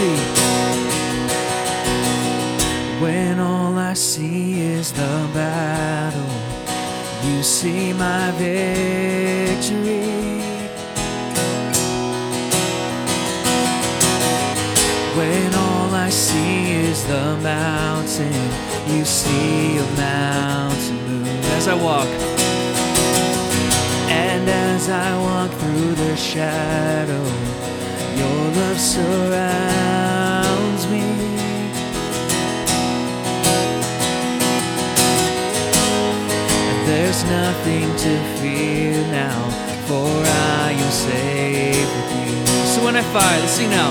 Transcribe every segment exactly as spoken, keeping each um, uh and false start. see when all I see is the battle. You see my victory. When all I see is the mountain, you see a mountain move. As I walk, and as I walk through the shadow, your love surrounds me. There's nothing to fear now, for I am safe with you. So when I fight, let's sing now.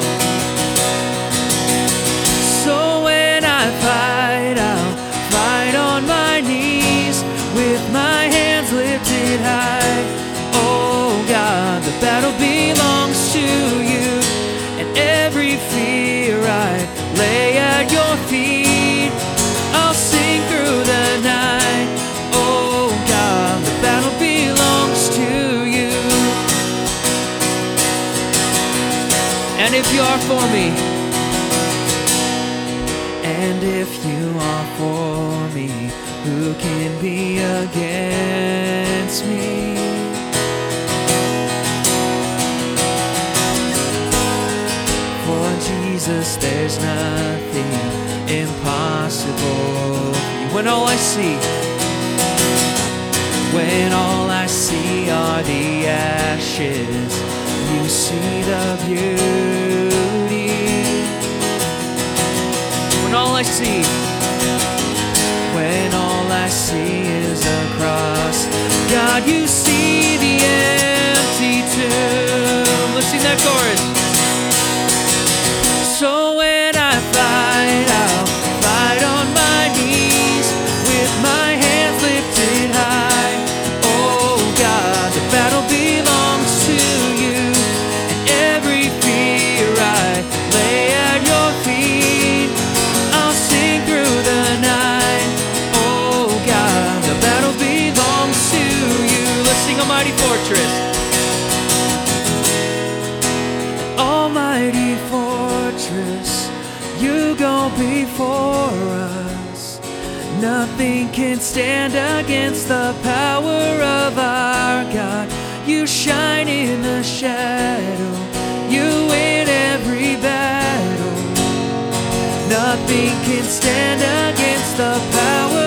So when I fight, I'll fight on my knees with my hands lifted high. Oh God, the battle belongs to you, and every fear I lay at your feet. I'll sing through the night. Oh God, the battle belongs to you. And if you are for me, and if you are for me, who can be against me? For Jesus, there's nothing impossible. When all I see, when all I see are the ashes, you see the beauty. When all I see, when all I see is a cross, God, you see the empty tomb. Let's sing that chorus. So when I fight, I'll fight on my knees with my hands lifted high. Oh God, the battle belongs to you, and every fear I lay at your feet. Almighty fortress, almighty fortress, you go before us. Nothing can stand against the power of our God. You shine in the shadow, you win every battle. Nothing can stand against the power